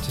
to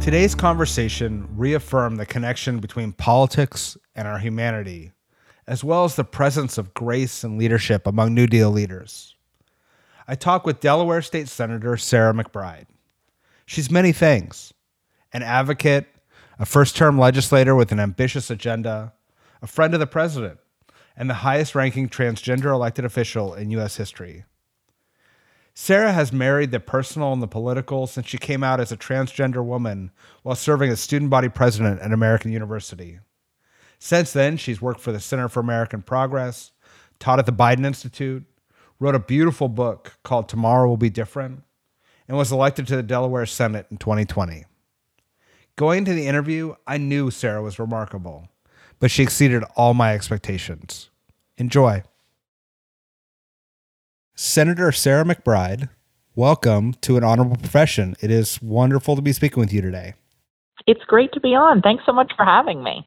Today's conversation reaffirmed the connection between politics and our humanity, as well as the presence of grace and leadership among New Deal leaders. I talk with Delaware State Senator Sarah McBride. She's many things: an advocate, a first-term legislator with an ambitious agenda, a friend of the president, and the highest-ranking transgender elected official in U.S. history. Sarah has married the personal and the political since she came out as a transgender woman while serving as student body president at American University. Since then, she's worked for the Center for American Progress, taught at the Biden Institute, wrote a beautiful book called Tomorrow Will Be Different, and was elected to the Delaware Senate in 2020. Going into the interview, I knew Sarah was remarkable, but she exceeded all my expectations. Enjoy. Senator Sarah McBride, welcome to An Honorable Profession. It is wonderful to be speaking with you today. It's great to be on. Thanks so much for having me.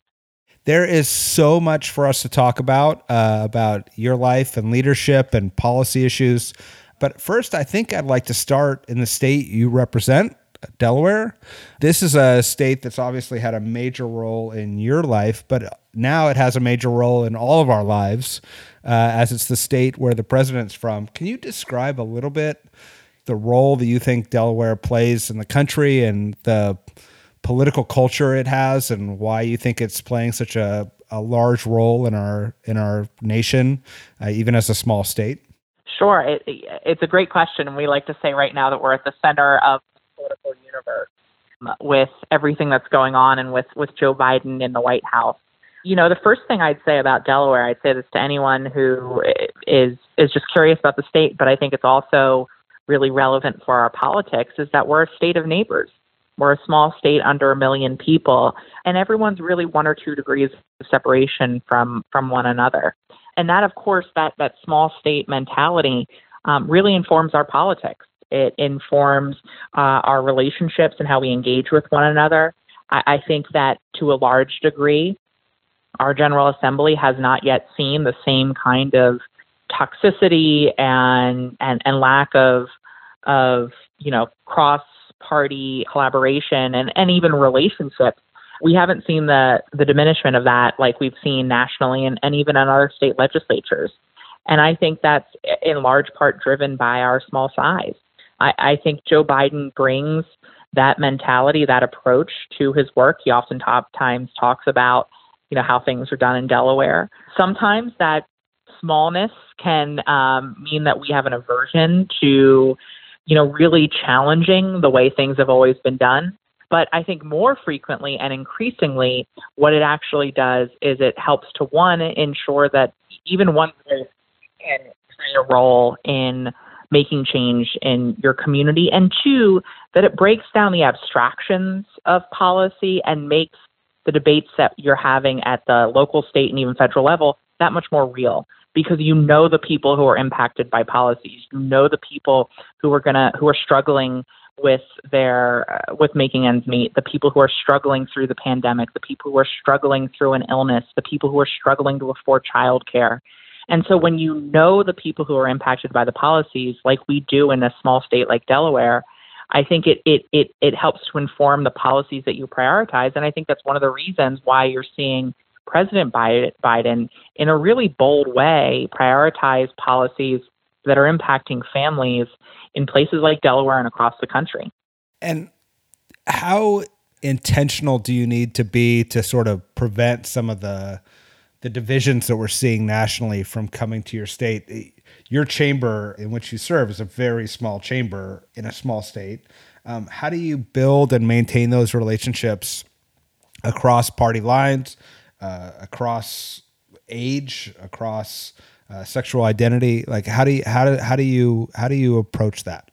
There is so much for us to talk about your life and leadership and policy issues. But first, I think I'd like to start in the state you represent, Delaware. This is a state that's obviously had a major role in your life, but now it has a major role in all of our lives, as it's the state where the president's from. Can you describe a little bit the role that you think Delaware plays in the country and the political culture it has, and why you think it's playing such a large role in our nation, even as a small state? Sure. It's a great question. And we like to say right now that we're at the center of political universe with everything that's going on and with Joe Biden in the White House. You know, the first thing I'd say about Delaware, I'd say this to anyone who is just curious about the state, but I think it's also really relevant for our politics, is that we're a state of neighbors. We're a small state under 1 million people, and everyone's really 1 or 2 degrees of separation from one another. And that, of course, that small state mentality really informs our politics. It informs our relationships and how we engage with one another. I think that to a large degree, our General Assembly has not yet seen the same kind of toxicity and lack of cross-party collaboration and even relationships. We haven't seen the diminishment of that like we've seen nationally and even in other state legislatures. And I think that's in large part driven by our small size. I think Joe Biden brings that mentality, that approach to his work. He oftentimes talks about, how things are done in Delaware. Sometimes that smallness can mean that we have an aversion to, really challenging the way things have always been done. But I think more frequently and increasingly, what it actually does is it helps to, one, ensure that even one person can play a role in making change in your community, and two, that it breaks down the abstractions of policy and makes the debates that you're having at the local, state, and even federal level that much more real, because the people who are impacted by policies, the people who are struggling with with making ends meet, the people who are struggling through the pandemic, the people who are struggling through an illness, the people who are struggling to afford childcare. And so when the people who are impacted by the policies, like we do in a small state like Delaware, I think it helps to inform the policies that you prioritize. And I think that's one of the reasons why you're seeing President Biden in a really bold way prioritize policies that are impacting families in places like Delaware and across the country. And how intentional do you need to be to sort of prevent some of the divisions that we're seeing nationally from coming to your state? Your chamber in which you serve is a very small chamber in a small state. How do you build and maintain those relationships across party lines, across age, across sexual identity? Like, how do you approach that?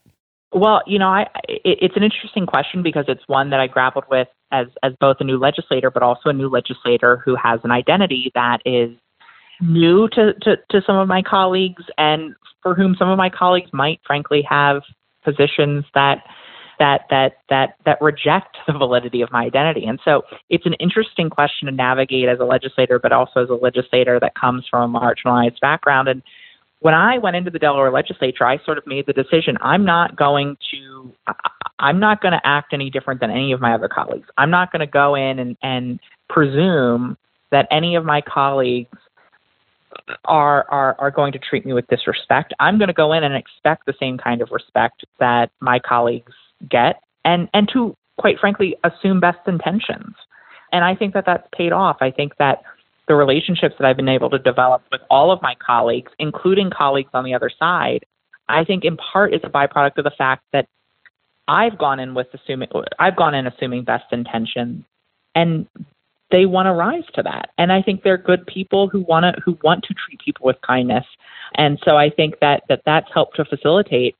Well, you know, it's an interesting question because it's one that I grappled with as both a new legislator, but also a new legislator who has an identity that is new to some of my colleagues and for whom some of my colleagues might frankly have positions that reject the validity of my identity. And so it's an interesting question to navigate as a legislator, but also as a legislator that comes from a marginalized background. And when I went into the Delaware legislature, I sort of made the decision, I'm not going to act any different than any of my other colleagues. I'm not going to go in and presume that any of my colleagues are going to treat me with disrespect. I'm going to go in and expect the same kind of respect that my colleagues get and to, quite frankly, assume best intentions. And I think that that's paid off. I think that the relationships that I've been able to develop with all of my colleagues, including colleagues on the other side, I think in part is a byproduct of the fact that I've gone in assuming best intentions, and they want to rise to that. And I think they're good people who want to treat people with kindness. And so I think that's helped to facilitate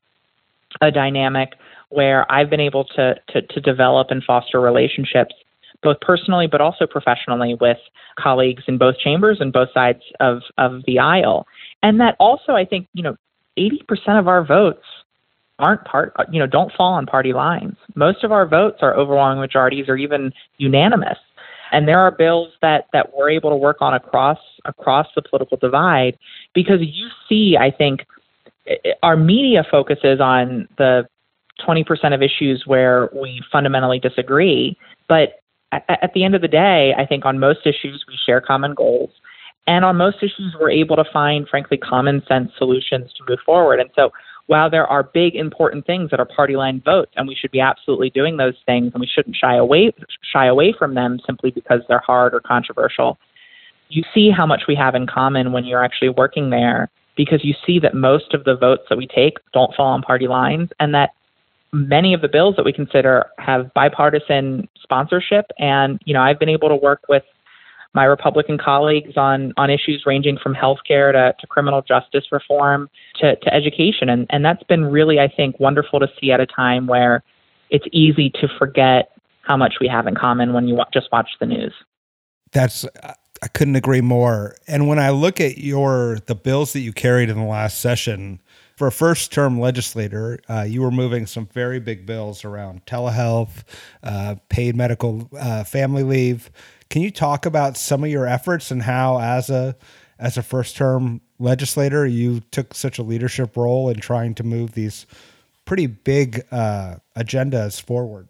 a dynamic where I've been able to develop and foster relationships, both personally but also professionally, with colleagues in both chambers and both sides of the aisle. And that also, I think, you know, 80% of our votes don't fall on party lines. Most of our votes are overwhelming majorities or even unanimous. And there are bills that we're able to work on across the political divide, because you see, I think, our media focuses on the 20% of issues where we fundamentally disagree. But at the end of the day, I think on most issues, we share common goals. And on most issues, we're able to find, frankly, common sense solutions to move forward. And so while there are big, important things that are party line votes, and we should be absolutely doing those things, and we shouldn't shy away from them simply because they're hard or controversial, you see how much we have in common when you're actually working there, because you see that most of the votes that we take don't fall on party lines, and that many of the bills that we consider have bipartisan sponsorship. And, you know, I've been able to work with my Republican colleagues on issues ranging from healthcare to criminal justice reform to education. And that's been really, I think, wonderful to see at a time where it's easy to forget how much we have in common when you just watch the news. I couldn't agree more. And when I look at the bills that you carried in the last session, for a first-term legislator, you were moving some very big bills around telehealth, paid medical family leave. Can you talk about some of your efforts and how, as a first-term legislator, you took such a leadership role in trying to move these pretty big agendas forward?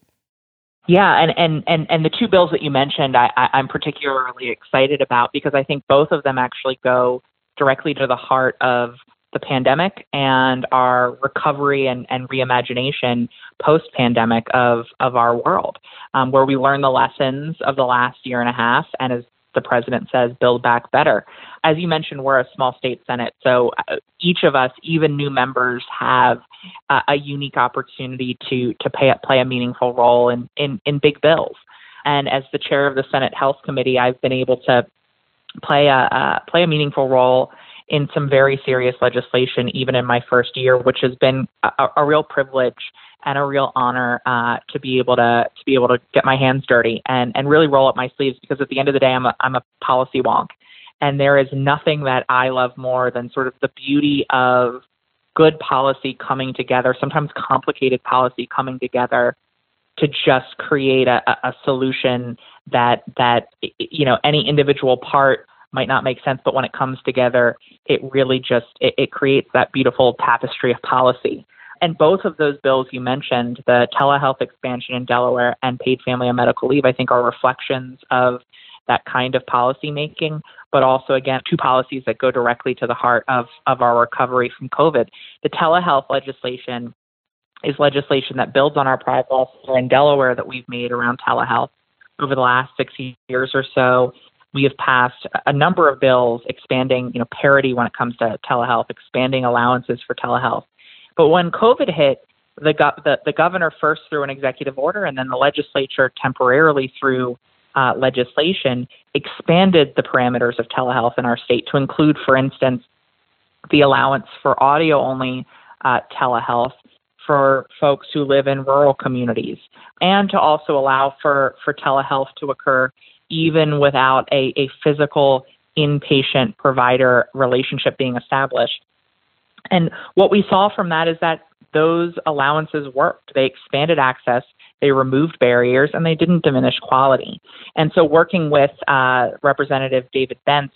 Yeah, and the two bills that you mentioned, I'm particularly excited about, because I think both of them actually go directly to the heart of the pandemic and our recovery and reimagination post-pandemic of our world, where we learn the lessons of the last year and a half, and as the president says, build back better. As you mentioned, we're a small state Senate, so each of us, even new members, have a unique opportunity to play a meaningful role in big bills. And as the chair of the Senate Health Committee, I've been able to play a meaningful role in some very serious legislation, even in my first year, which has been a real privilege and a real honor to be able to get my hands dirty and really roll up my sleeves, because at the end of the day, I'm a policy wonk, and there is nothing that I love more than sort of the beauty of good policy coming together, sometimes complicated policy coming together, to just create a solution that you know any individual part might not make sense, but when it comes together, it really just, it creates that beautiful tapestry of policy. And both of those bills you mentioned, the telehealth expansion in Delaware and paid family and medical leave, I think are reflections of that kind of policy making, but also, again, two policies that go directly to the heart of our recovery from COVID. The telehealth legislation is legislation that builds on our progress here in Delaware that we've made around telehealth over the last 6 years or so. We have passed a number of bills expanding, parity when it comes to telehealth, expanding allowances for telehealth. But when COVID hit, the governor first through an executive order and then the legislature temporarily through legislation expanded the parameters of telehealth in our state to include, for instance, the allowance for audio-only telehealth for folks who live in rural communities, and to also allow for telehealth to occur even without a physical inpatient provider relationship being established. And what we saw from that is that those allowances worked. They expanded access, they removed barriers, and they didn't diminish quality. And so working with Representative David Bentz,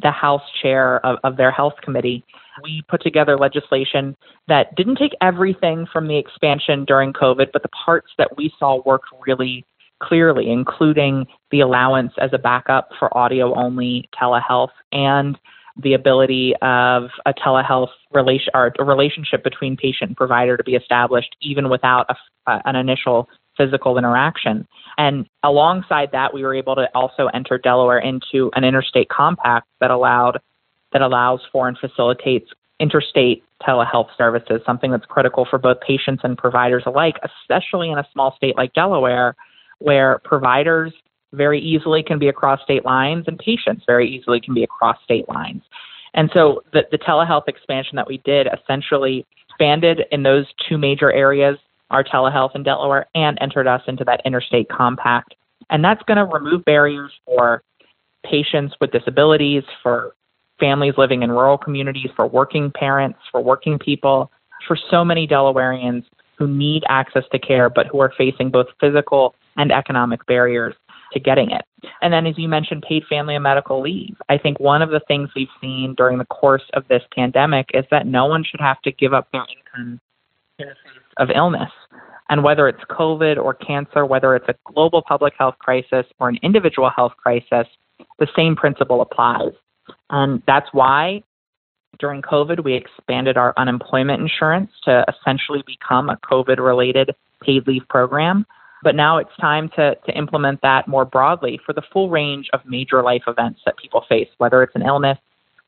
the House chair of their health committee, we put together legislation that didn't take everything from the expansion during COVID, but the parts that we saw worked really clearly, including the allowance as a backup for audio-only telehealth and the ability of a telehealth relationship between patient and provider to be established even without an initial physical interaction. And alongside that, we were able to also enter Delaware into an interstate compact that allows for and facilitates interstate telehealth services, something that's critical for both patients and providers alike, especially in a small state like Delaware, where providers very easily can be across state lines and patients very easily can be across state lines. And so the telehealth expansion that we did essentially expanded in those two major areas, our telehealth in Delaware, and entered us into that interstate compact. And that's going to remove barriers for patients with disabilities, for families living in rural communities, for working parents, for working people, for so many Delawareans who need access to care, but who are facing both physical and economic barriers to getting it. And then, as you mentioned, paid family and medical leave. I think one of the things we've seen during the course of this pandemic is that no one should have to give up their income in the face of illness. And whether it's COVID or cancer, whether it's a global public health crisis or an individual health crisis, the same principle applies. And that's why during COVID, we expanded our unemployment insurance to essentially become a COVID-related paid leave program. But now it's time to implement that more broadly for the full range of major life events that people face, whether it's an illness,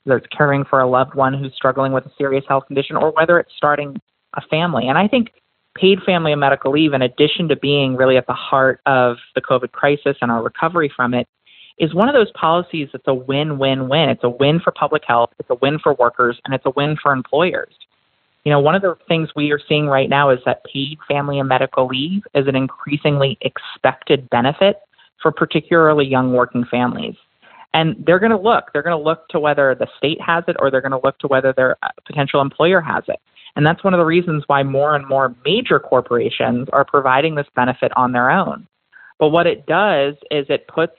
whether it's caring for a loved one who's struggling with a serious health condition, or whether it's starting a family. And I think paid family and medical leave, in addition to being really at the heart of the COVID crisis and our recovery from it, is one of those policies that's a win-win-win. It's a win for public health, it's a win for workers, and it's a win for employers. One of the things we are seeing right now is that paid family and medical leave is an increasingly expected benefit for particularly young working families. And they're going to look to whether the state has it, or they're going to look to whether their potential employer has it. And that's one of the reasons why more and more major corporations are providing this benefit on their own. But what it does is it puts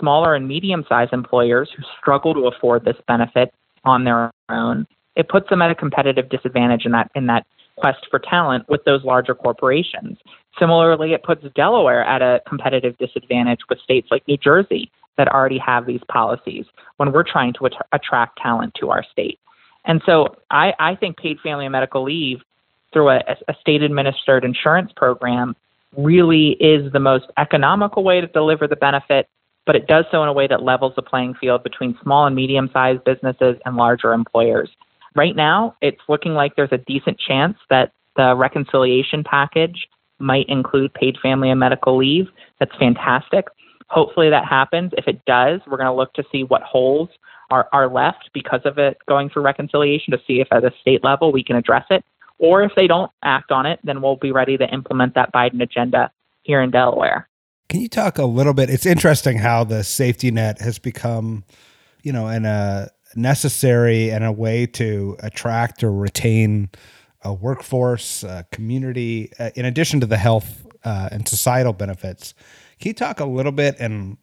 smaller and medium-sized employers who struggle to afford this benefit on their own. It puts them at a competitive disadvantage in that quest for talent with those larger corporations. Similarly, it puts Delaware at a competitive disadvantage with states like New Jersey that already have these policies when we're trying to attract talent to our state. And so I think paid family and medical leave through a state-administered insurance program really is the most economical way to deliver the benefit, but it does so in a way that levels the playing field between small and medium-sized businesses and larger employers. Right now, it's looking like there's a decent chance that the reconciliation package might include paid family and medical leave. That's fantastic. Hopefully that happens. If it does, we're going to look to see what holes are left because of it going through reconciliation to see if at a state level we can address it. Or if they don't act on it, then we'll be ready to implement that Biden agenda here in Delaware. Can you talk a little bit? It's interesting how the safety net has become, necessary and a way to attract or retain a workforce, a community, in addition to the health and societal benefits. Can you talk a little bit, and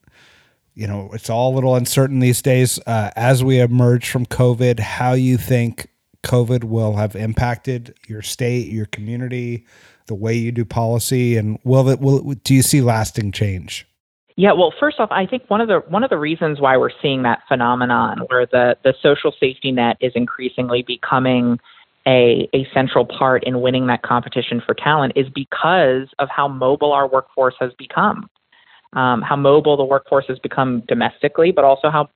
it's all a little uncertain these days, as we emerge from COVID, how you think COVID will have impacted your state, your community, the way you do policy, and do you see lasting change? Yeah, well, first off, I think one of the reasons why we're seeing that phenomenon where the social safety net is increasingly becoming a central part in winning that competition for talent is because of how mobile our workforce has become, how mobile the workforce has become domestically, but also how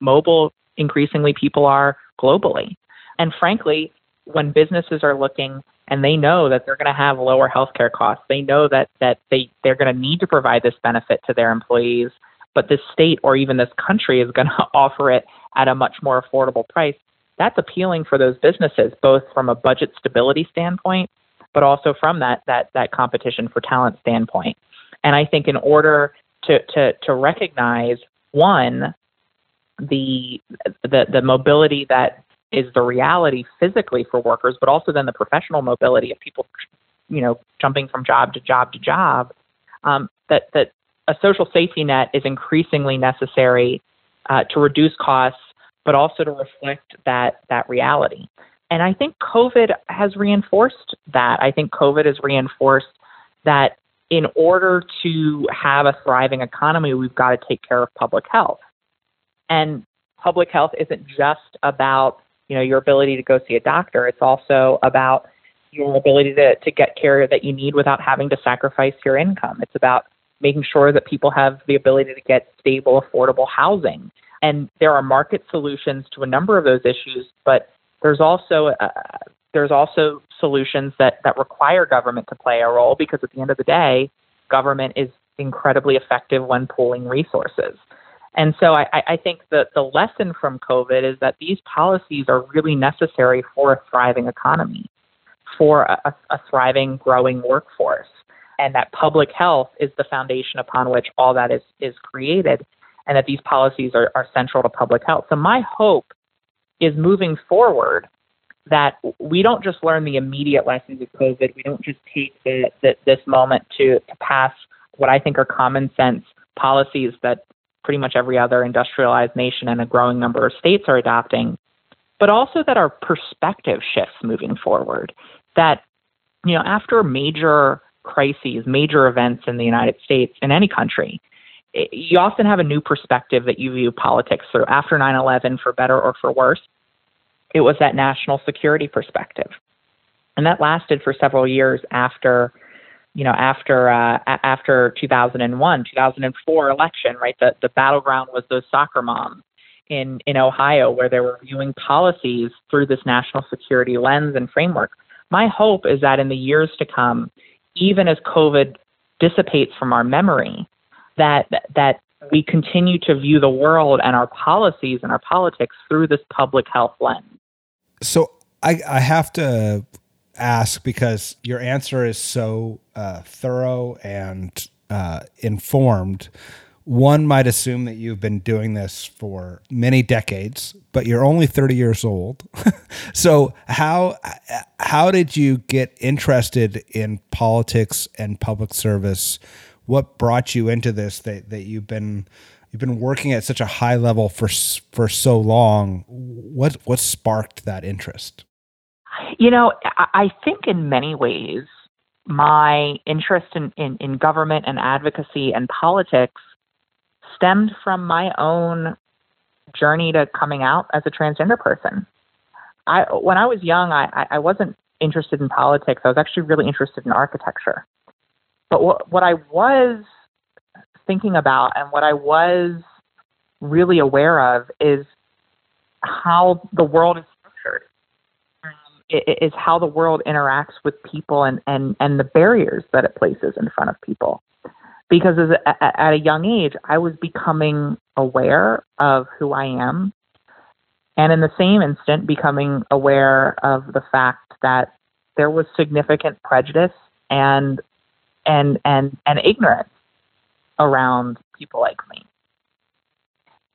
mobile increasingly people are globally. And frankly, when businesses are looking and they know that they're going to have lower healthcare costs, they know that they're going to need to provide this benefit to their employees, but this state or even this country is going to offer it at a much more affordable price. That's appealing for those businesses, both from a budget stability standpoint, but also from that competition for talent standpoint. And I think in order to recognize, one, the mobility that is the reality physically for workers, but also then the professional mobility of people, jumping from job to job to job, that a social safety net is increasingly necessary to reduce costs, but also to reflect that reality. And I think COVID has reinforced that. I think COVID has reinforced that in order to have a thriving economy, we've got to take care of public health. And public health isn't just about, your ability to go see a doctor. It's also about your ability to get care that you need without having to sacrifice your income. It's about making sure that people have the ability to get stable, affordable housing. And there are market solutions to a number of those issues, but there's also solutions that require government to play a role, because at the end of the day, government is incredibly effective when pooling resources. And so I think that the lesson from COVID is that these policies are really necessary for a thriving economy, for a thriving, growing workforce, and that public health is the foundation upon which all that is created, and that these policies are central to public health. So my hope is moving forward that we don't just learn the immediate lessons of COVID. We don't just take this moment to pass what I think are common sense policies that pretty much every other industrialized nation and a growing number of states are adopting, but also that our perspective shifts moving forward. That, after major crises, major events in the United States, in any country, you often have a new perspective that you view politics through. After 9/11, for better or for worse, it was that national security perspective. And that lasted for several years after 2001, 2004 election, right? The battleground was those soccer moms in Ohio, where they were viewing policies through this national security lens and framework. My hope is that in the years to come, even as COVID dissipates from our memory, that we continue to view the world and our policies and our politics through this public health lens. So I have to ask, because your answer is so thorough and informed. One might assume that you've been doing this for many decades, but you're only 30 years old. So how did you get interested in politics and public service? What brought you into this that you've been working at such a high level for so long? What sparked that interest? I think in many ways, my interest in government and advocacy and politics stemmed from my own journey to coming out as a transgender person. When I was young, I wasn't interested in politics. I was actually really interested in architecture. But what I was thinking about and what I was really aware of is how the world is structured, is how the world interacts with people and the barriers that it places in front of people. Because at a young age, I was becoming aware of who I am, and in the same instant, becoming aware of the fact that there was significant prejudice and ignorance around people like me.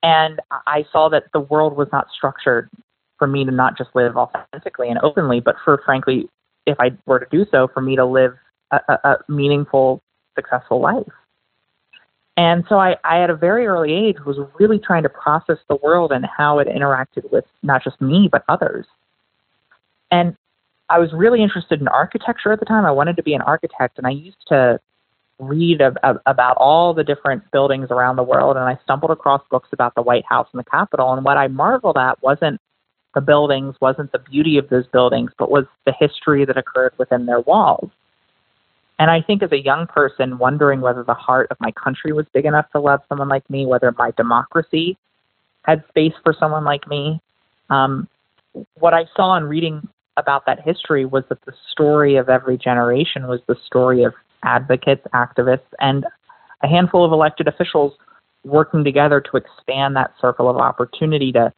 And I saw that the world was not structured for me to not just live authentically and openly, but for, frankly, if I were to do so, for me to live a meaningful, successful life. And so I, at a very early age, was really trying to process the world and how it interacted with not just me, but others. And I was really interested in architecture at the time. I wanted to be an architect, and I used to read about all the different buildings around the world, and I stumbled across books about the White House and the Capitol, and what I marveled at wasn't the buildings wasn't the beauty of those buildings, but was the history that occurred within their walls. And I think as a young person wondering whether the heart of my country was big enough to love someone like me, whether my democracy had space for someone like me, what I saw in reading about that history was that the story of every generation was the story of advocates, activists, and a handful of elected officials working together to expand that circle of opportunity to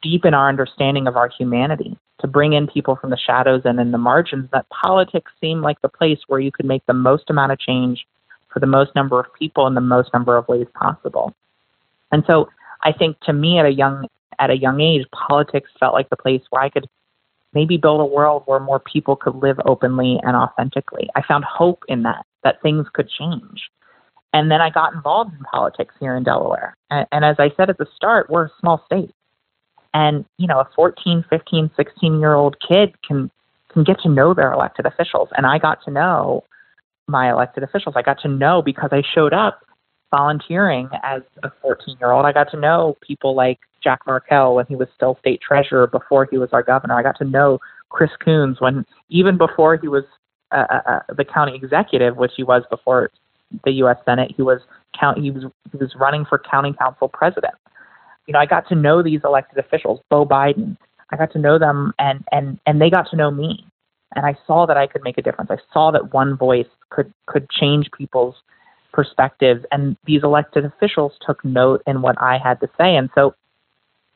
deepen our understanding of our humanity, to bring in people from the shadows and in the margins, that politics seemed like the place where you could make the most amount of change for the most number of people in the most number of ways possible. And so I think to me at a young age, politics felt like the place where I could maybe build a world where more people could live openly and authentically. I found hope in that things could change. And then I got involved in politics here in Delaware. And as I said at the start, we're a small state. And, you know, a 14, 15, 16-year-old kid can get to know their elected officials. And I got to know my elected officials. I got to know because I showed up volunteering as a 14-year-old. I got to know people like Jack Markell when he was still state treasurer before he was our governor. I got to know Chris Coons even before he was the county executive, which he was before the U.S. Senate. He was running for county council president. You know, I got to know these elected officials, Beau Biden. I got to know them and they got to know me. And I saw that I could make a difference. I saw that one voice could change people's perspectives. And these elected officials took note in what I had to say. And so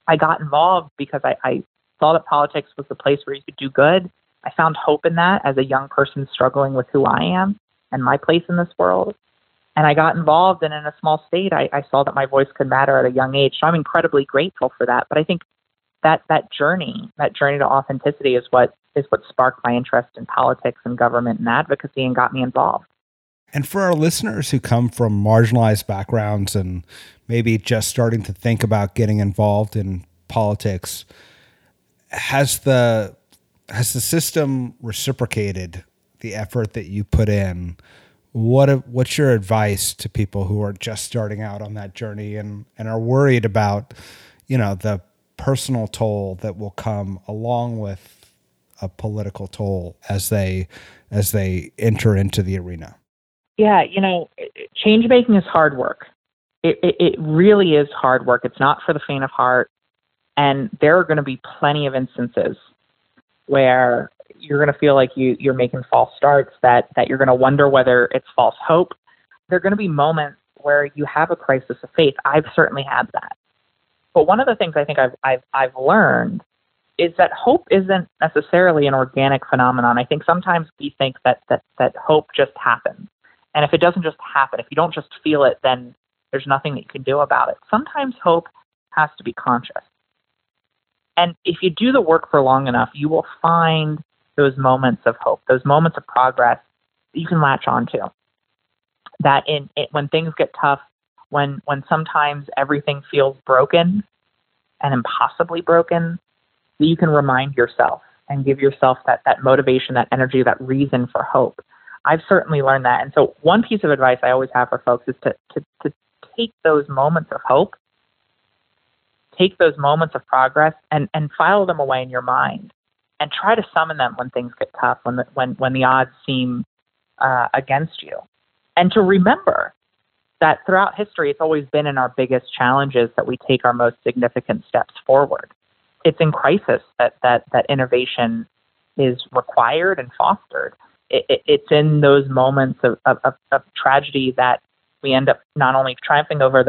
I got involved because I saw that politics was the place where you could do good. I found hope in that as a young person struggling with who I am and my place in this world. And I got involved, and in a small state, I saw that my voice could matter at a young age. So I'm incredibly grateful for that. But I think that journey to authenticity is what sparked my interest in politics and government and advocacy and got me involved. And for our listeners who come from marginalized backgrounds and maybe just starting to think about getting involved in politics, has the system reciprocated the effort that you put in? What's your advice to people who are just starting out on that journey and are worried about, you know, the personal toll that will come along with a political toll as they enter into the arena? Yeah, you know, change making is hard work. It really is hard work. It's not for the faint of heart, and there are going to be plenty of instances where you're going to feel like you're making false starts, that you're going to wonder whether it's false hope. There are going to be moments where you have a crisis of faith. I've certainly had that. But one of the things I think I've learned is that hope isn't necessarily an organic phenomenon. I think sometimes we think that hope just happens. And if it doesn't just happen, if you don't just feel it, then there's nothing that you can do about it. Sometimes hope has to be conscious. And if you do the work for long enough, you will find those moments of hope, those moments of progress that you can latch onto. That when things get tough, when sometimes everything feels broken and impossibly broken, that you can remind yourself and give yourself that motivation, that energy, that reason for hope. I've certainly learned that. And so one piece of advice I always have for folks is to take those moments of hope, take those moments of progress, and file them away in your mind. And try to summon them when things get tough, when the odds seem against you. And to remember that throughout history, it's always been in our biggest challenges that we take our most significant steps forward. It's in crisis that innovation is required and fostered. It's in those moments of tragedy that we end up not only triumphing over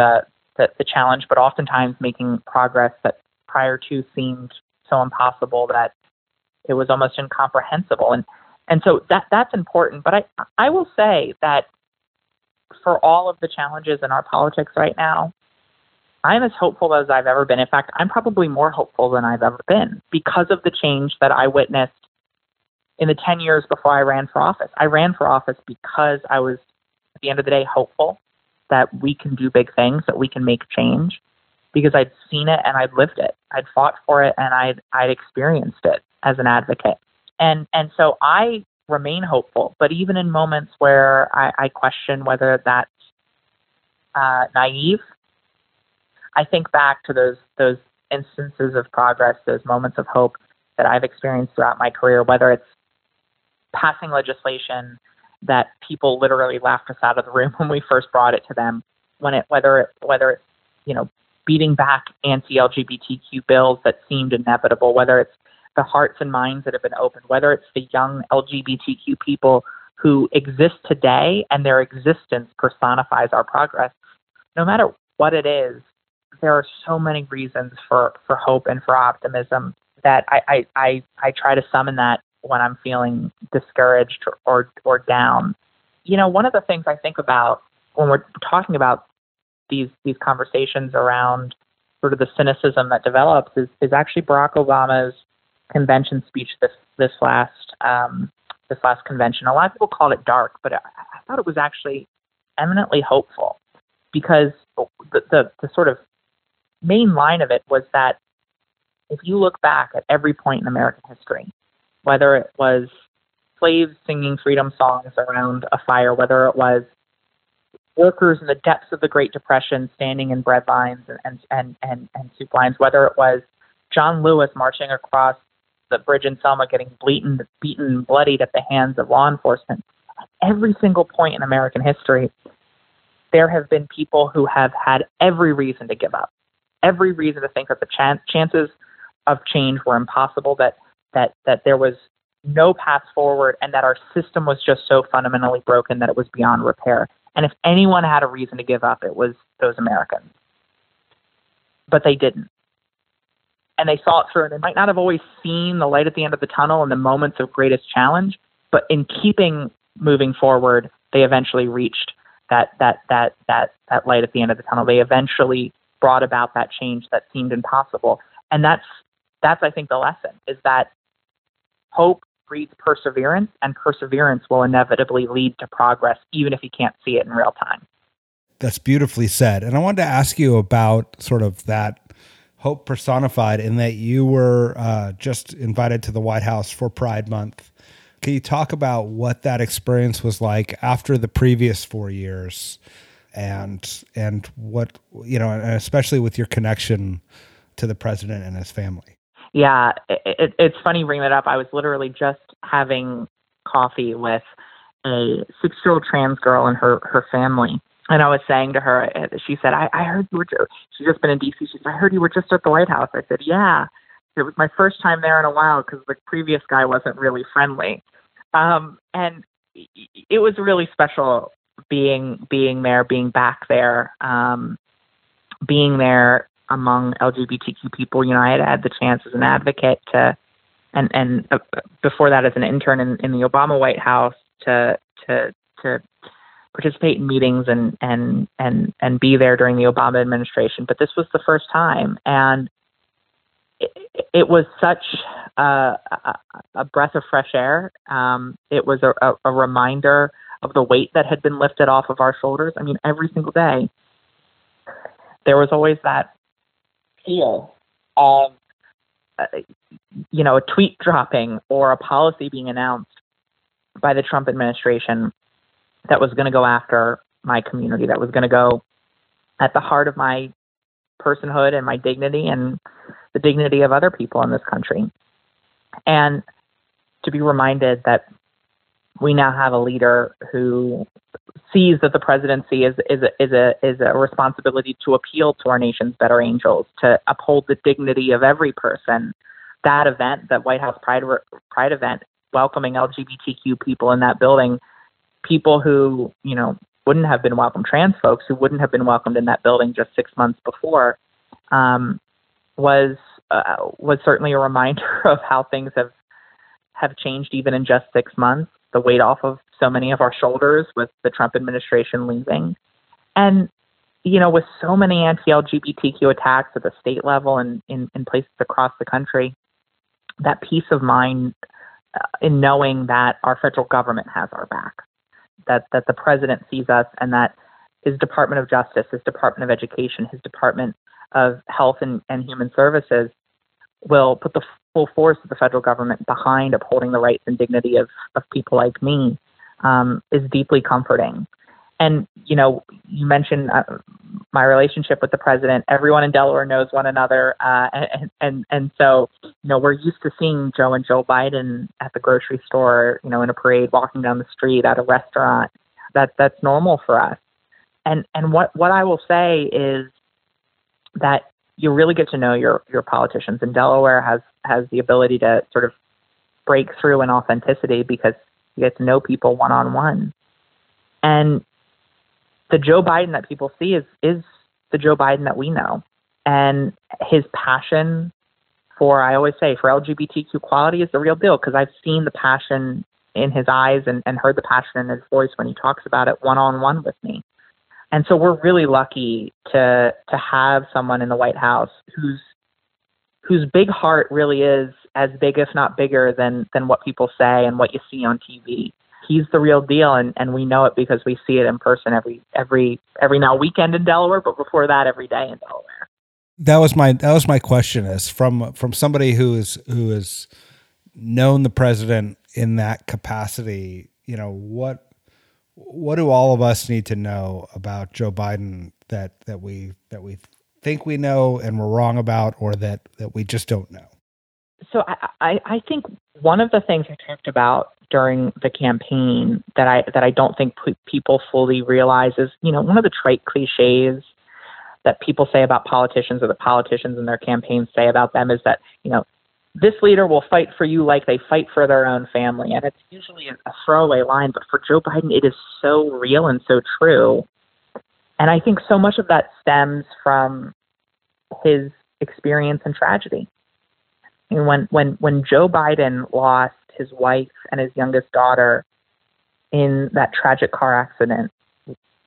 the challenge, but oftentimes making progress that prior to seemed so impossible that it was almost incomprehensible. And so that's important. But I will say that for all of the challenges in our politics right now, I'm as hopeful as I've ever been. In fact, I'm probably more hopeful than I've ever been because of the change that I witnessed in the 10 years before I ran for office. I ran for office because I was, at the end of the day, hopeful that we can do big things, that we can make change, because I'd seen it and I'd lived it. I'd fought for it and I'd experienced it as an advocate. And so I remain hopeful, but even in moments where I question whether that's naive, I think back to those instances of progress, those moments of hope that I've experienced throughout my career, whether it's passing legislation that people literally laughed us out of the room when we first brought it to them, whether it's beating back anti-LGBTQ bills that seemed inevitable, whether it's the hearts and minds that have been opened, whether it's the young LGBTQ people who exist today and their existence personifies our progress. No matter what it is, there are so many reasons for hope and for optimism that I try to summon that when I'm feeling discouraged or down. One of the things I think about when we're talking about these conversations around sort of the cynicism that develops is actually Barack Obama's convention speech this last convention. A lot of people called it dark, but I thought it was actually eminently hopeful, because the sort of main line of it was that if you look back at every point in American history, whether it was slaves singing freedom songs around a fire, whether it was workers in the depths of the Great Depression standing in bread lines and soup lines, whether it was John Lewis marching across the bridge in Selma getting beaten, bloodied at the hands of law enforcement, at every single point in American history, there have been people who have had every reason to give up, every reason to think that the chances of change were impossible, that there was no path forward, and that our system was just so fundamentally broken that it was beyond repair. And if anyone had a reason to give up, it was those Americans. But they didn't. And they saw it through, and they might not have always seen the light at the end of the tunnel in the moments of greatest challenge, but in keeping moving forward, they eventually reached that light at the end of the tunnel. They eventually brought about that change that seemed impossible. And that's I think the lesson, is that hope breeds perseverance, and perseverance will inevitably lead to progress, even if you can't see it in real time. That's beautifully said. And I wanted to ask you about sort of that hope personified, in that you were just invited to the White House for Pride Month. Can you talk about what that experience was like after the previous 4 years, and what, and especially with your connection to the president and his family? Yeah, it's funny you bring that up. I was literally just having coffee with a 6-year-old trans girl and her family. And I was saying to her, she said, I heard you were, she's just been in D.C., she said, I heard you were just at the White House. I said, yeah, it was my first time there in a while, because the previous guy wasn't really friendly. And it was really special being back there, being there among LGBTQ people. I had the chance as an advocate to, and before that as an intern in the Obama White House to participate in meetings and be there during the Obama administration. But this was the first time, and it was such a breath of fresh air. It was a reminder of the weight that had been lifted off of our shoulders. I mean, every single day, there was always that feel of, a tweet dropping or a policy being announced by the Trump administration that was going to go after my community, that was going to go at the heart of my personhood and my dignity and the dignity of other people in this country. And to be reminded that we now have a leader who sees that the presidency is a responsibility to appeal to our nation's better angels, to uphold the dignity of every person. That event, that White House Pride event, welcoming LGBTQ people in that building, people who, wouldn't have been welcomed, trans folks who wouldn't have been welcomed in that building just 6 months before, was certainly a reminder of how things have changed even in just 6 months, the weight off of so many of our shoulders with the Trump administration leaving. And, with so many anti-LGBTQ attacks at the state level and in places across the country, that peace of mind in knowing that our federal government has our back, that the president sees us, and that his Department of Justice, his Department of Education, his Department of Health and Human Services will put the full force of the federal government behind upholding the rights and dignity of people like me, is deeply comforting. And, you know, you mentioned my relationship with the president. Everyone in Delaware knows one another. And so, you know, we're used to seeing Joe and Jill Biden at the grocery store, you know, in a parade, walking down the street, at a restaurant. That's normal for us. And what I will say is that you really get to know your politicians. And Delaware has the ability to sort of break through in authenticity because you get to know people one-on-one. And the Joe Biden that people see is the Joe Biden that we know. And his passion for, I always say, for LGBTQ equality is the real deal, because I've seen the passion in his eyes and heard the passion in his voice when he talks about it one-on-one with me. And so we're really lucky to have someone in the White House whose big heart really is as big, if not bigger, than what people say and what you see on TV. He's the real deal, and we know it because we see it in person every now weekend in Delaware, but before that, every day in Delaware. That was my question, is from somebody who is known the president in that capacity. You know, what do all of us need to know about Joe Biden that we think we know and we're wrong about, or that we just don't know? So I think one of the things I talked about during the campaign that I don't think people fully realize is, you know, one of the trite cliches that people say about politicians, or that politicians in their campaigns say about them, is that, you know, this leader will fight for you like they fight for their own family. And it's usually a throwaway line, but for Joe Biden, it is so real and so true. And I think so much of that stems from his experience and tragedy. And when Joe Biden lost his wife and his youngest daughter in that tragic car accident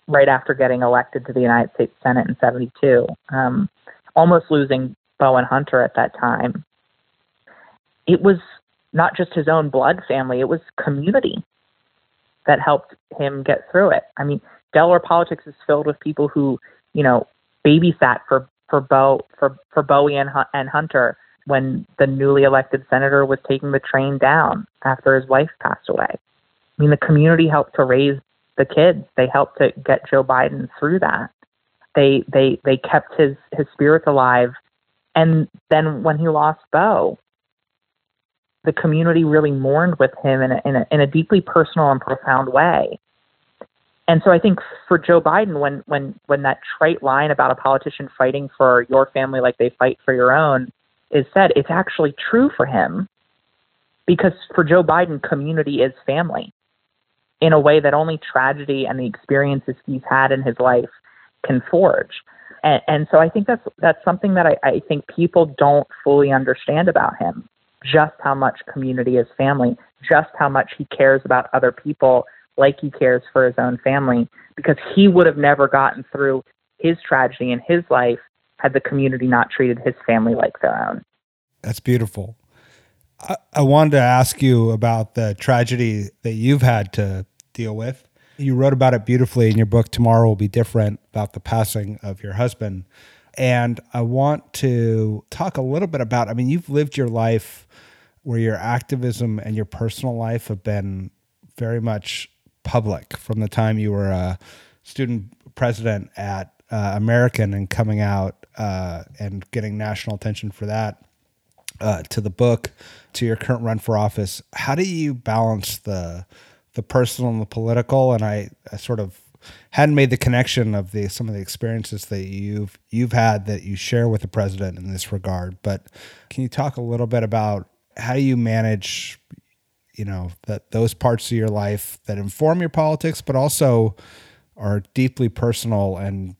right after getting elected to the United States Senate in 1972, almost losing Beau and Hunter at that time, it was not just his own blood family, it was community that helped him get through it. I mean, Delaware politics is filled with people who, you know, babysat for Bowie and Hunter when the newly elected senator was taking the train down after his wife passed away. I mean, the community helped to raise the kids. They helped to get Joe Biden through that. They kept his spirits alive. And then when he lost Beau, the community really mourned with him in a deeply personal and profound way. And so I think for Joe Biden, when that trite line about a politician fighting for your family like they fight for your own is said, it's actually true for him, because for Joe Biden, community is family in a way that only tragedy and the experiences he's had in his life can forge. And so I think that's something that I think people don't fully understand about him, just how much community is family, just how much he cares about other people like he cares for his own family, because he would have never gotten through his tragedy in his life had the community not treated his family like their own. That's beautiful. I wanted to ask you about the tragedy that you've had to deal with. You wrote about it beautifully in your book, Tomorrow Will Be Different, about the passing of your husband. And I want to talk a little bit about, I mean, you've lived your life where your activism and your personal life have been very much public from the time you were a student president at American and coming out and getting national attention for that, to the book, to your current run for office. How do you balance the personal and the political? And I sort of hadn't made the connection of some of the experiences that you've had that you share with the president in this regard. But can you talk a little bit about how you manage, you know, those parts of your life that inform your politics, but also are deeply personal and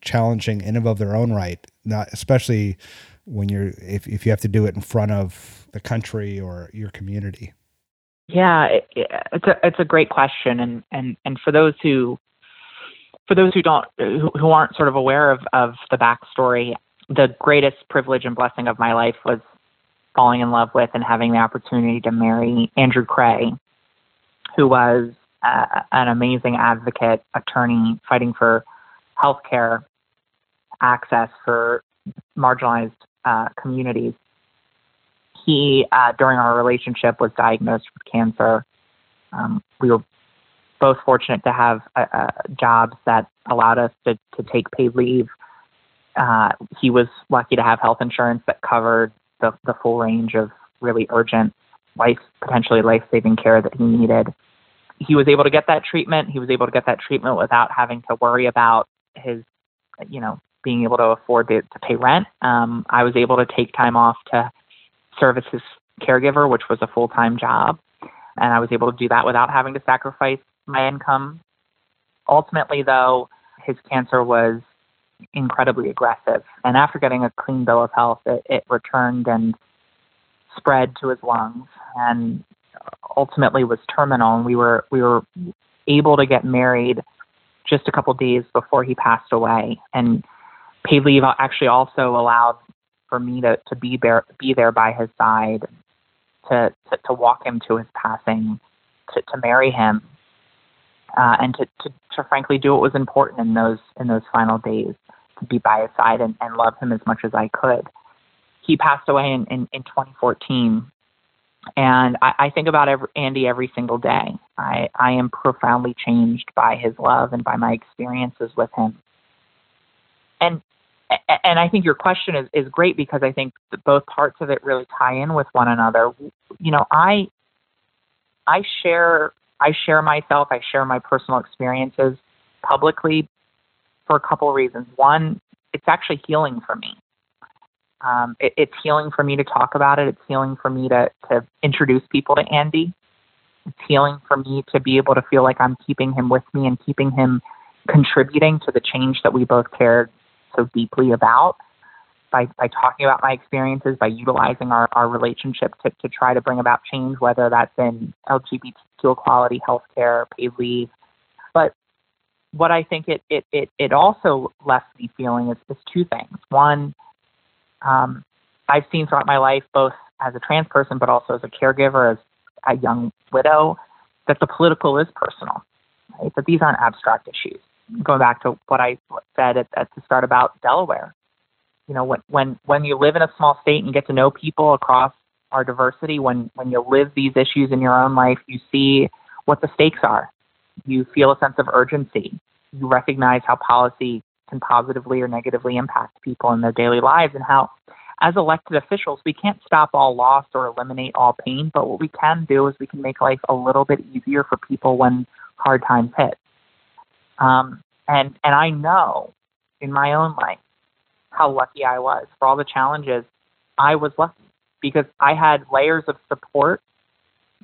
challenging in and of their own right, not especially when if you have to do it in front of the country or your community? Yeah, it's a great question, and for those who aren't sort of aware of the backstory, the greatest privilege and blessing of my life was falling in love with and having the opportunity to marry Andrew Cray, who was an amazing advocate, attorney, fighting for healthcare access for marginalized communities. He, during our relationship, was diagnosed with cancer. We were both fortunate to have jobs that allowed us to take paid leave. He was lucky to have health insurance that covered the full range of really urgent, potentially life-saving care that he needed. He was able to get that treatment. He was able to get that treatment without having to worry about his, being able to afford to pay rent. I was able to take time off to service his caregiver, which was a full-time job. And I was able to do that without having to sacrifice my income. Ultimately, though, his cancer was incredibly aggressive. And after getting a clean bill of health, it returned and spread to his lungs and ultimately was terminal. And we were able to get married just a couple of days before he passed away. And paid leave actually also allowed for me to be there by his side, to walk him to his passing, to marry him, and to frankly do what was important in those final days, to be by his side and love him as much as I could. He passed away in 2014, and I think about Andy every single day. I am profoundly changed by his love and by my experiences with him. And I think your question is great, because I think that both parts of it really tie in with one another. I share myself, I share my personal experiences publicly for a couple of reasons. One, it's actually healing for me. It's healing for me to talk about it. It's healing for me to introduce people to Andy. It's healing for me to be able to feel like I'm keeping him with me and keeping him contributing to the change that we both cared so deeply about by talking about my experiences, by utilizing our relationship to try to bring about change, whether that's in LGBTQ equality, healthcare, paid leave. But what I think it also left me feeling is two things. One, I've seen throughout my life, both as a trans person, but also as a caregiver, as a young widow, that the political is personal, right? That these aren't abstract issues. Going back to what I said at the start about Delaware, when you live in a small state and get to know people across our diversity, when you live these issues in your own life, you see what the stakes are. You feel a sense of urgency. You recognize how policy can positively or negatively impact people in their daily lives, and how, as elected officials, we can't stop all loss or eliminate all pain, but what we can do is we can make life a little bit easier for people when hard times hit. And I know in my own life how lucky I was. For all the challenges, I was lucky because I had layers of support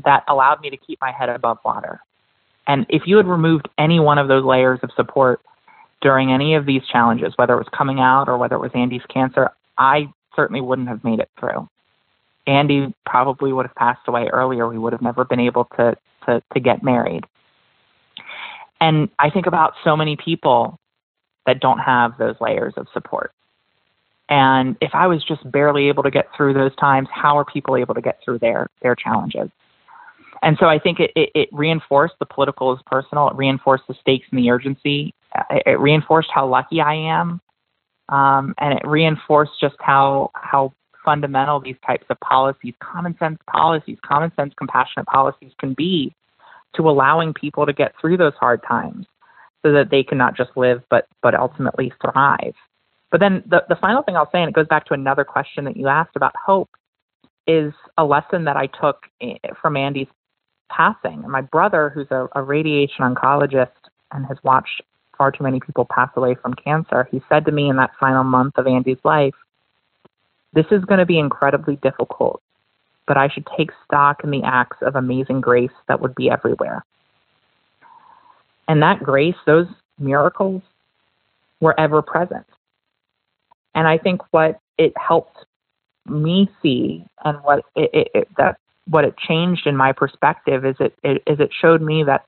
that allowed me to keep my head above water. And if you had removed any one of those layers of support during any of these challenges, whether it was coming out or whether it was Andy's cancer, I certainly wouldn't have made it through. Andy probably would have passed away earlier. We would have never been able to get married. And I think about so many people that don't have those layers of support. And if I was just barely able to get through those times, how are people able to get through their challenges? And so I think it reinforced the political is personal. It reinforced the stakes and the urgency. It reinforced how lucky I am. And it reinforced just how fundamental these types of policies, common sense, compassionate policies can be, to allowing people to get through those hard times so that they can not just live, but ultimately thrive. But then the final thing I'll say, and it goes back to another question that you asked about hope, is a lesson that I took from Andy's passing. My brother, who's a radiation oncologist and has watched far too many people pass away from cancer, he said to me in that final month of Andy's life, "This is going to be incredibly difficult, but I should take stock in the acts of amazing grace that would be everywhere." And that grace, those miracles, were ever present. And I think what it helped me see, and what it changed in my perspective, is it showed me that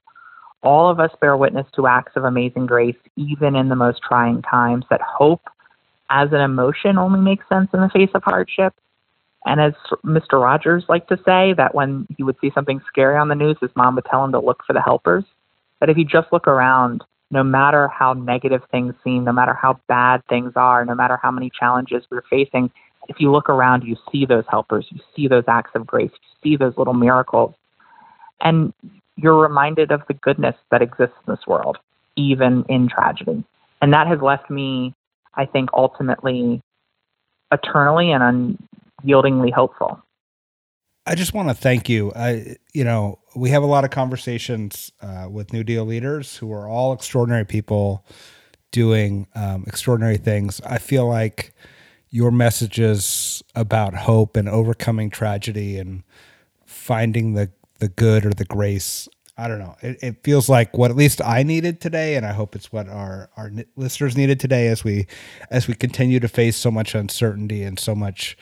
all of us bear witness to acts of amazing grace, even in the most trying times, that hope as an emotion only makes sense in the face of hardship. And as Mr. Rogers liked to say, that when he would see something scary on the news, his mom would tell him to look for the helpers. That if you just look around, no matter how negative things seem, no matter how bad things are, no matter how many challenges we're facing, if you look around, you see those helpers, you see those acts of grace, you see those little miracles. And you're reminded of the goodness that exists in this world, even in tragedy. And that has left me, I think, ultimately, eternally and unyieldingly hopeful. I just want to thank you. We have a lot of conversations with New Deal leaders who are all extraordinary people doing extraordinary things. I feel like your messages about hope and overcoming tragedy and finding the good or the grace, I don't know. It feels like what at least I needed today, and I hope it's what our listeners needed today as we continue to face so much uncertainty and so much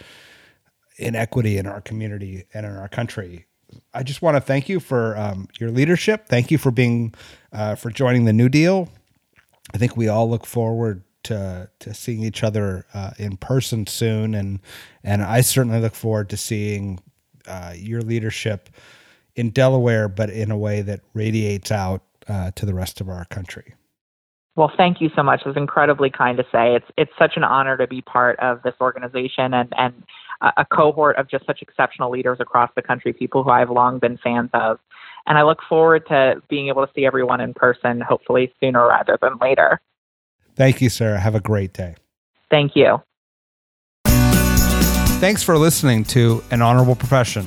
inequity in our community and in our country. I just want to thank you for your leadership. Thank you for being for joining the New Deal. I think we all look forward to seeing each other in person soon, and I certainly look forward to seeing your leadership in Delaware, but in a way that radiates out to the rest of our country. Well, thank you so much. It was incredibly kind to say. It's such an honor to be part of this organization and a cohort of just such exceptional leaders across the country, people who I've long been fans of. And I look forward to being able to see everyone in person, hopefully sooner rather than later. Thank you, Sarah. Have a great day. Thank you. Thanks for listening to An Honorable Profession.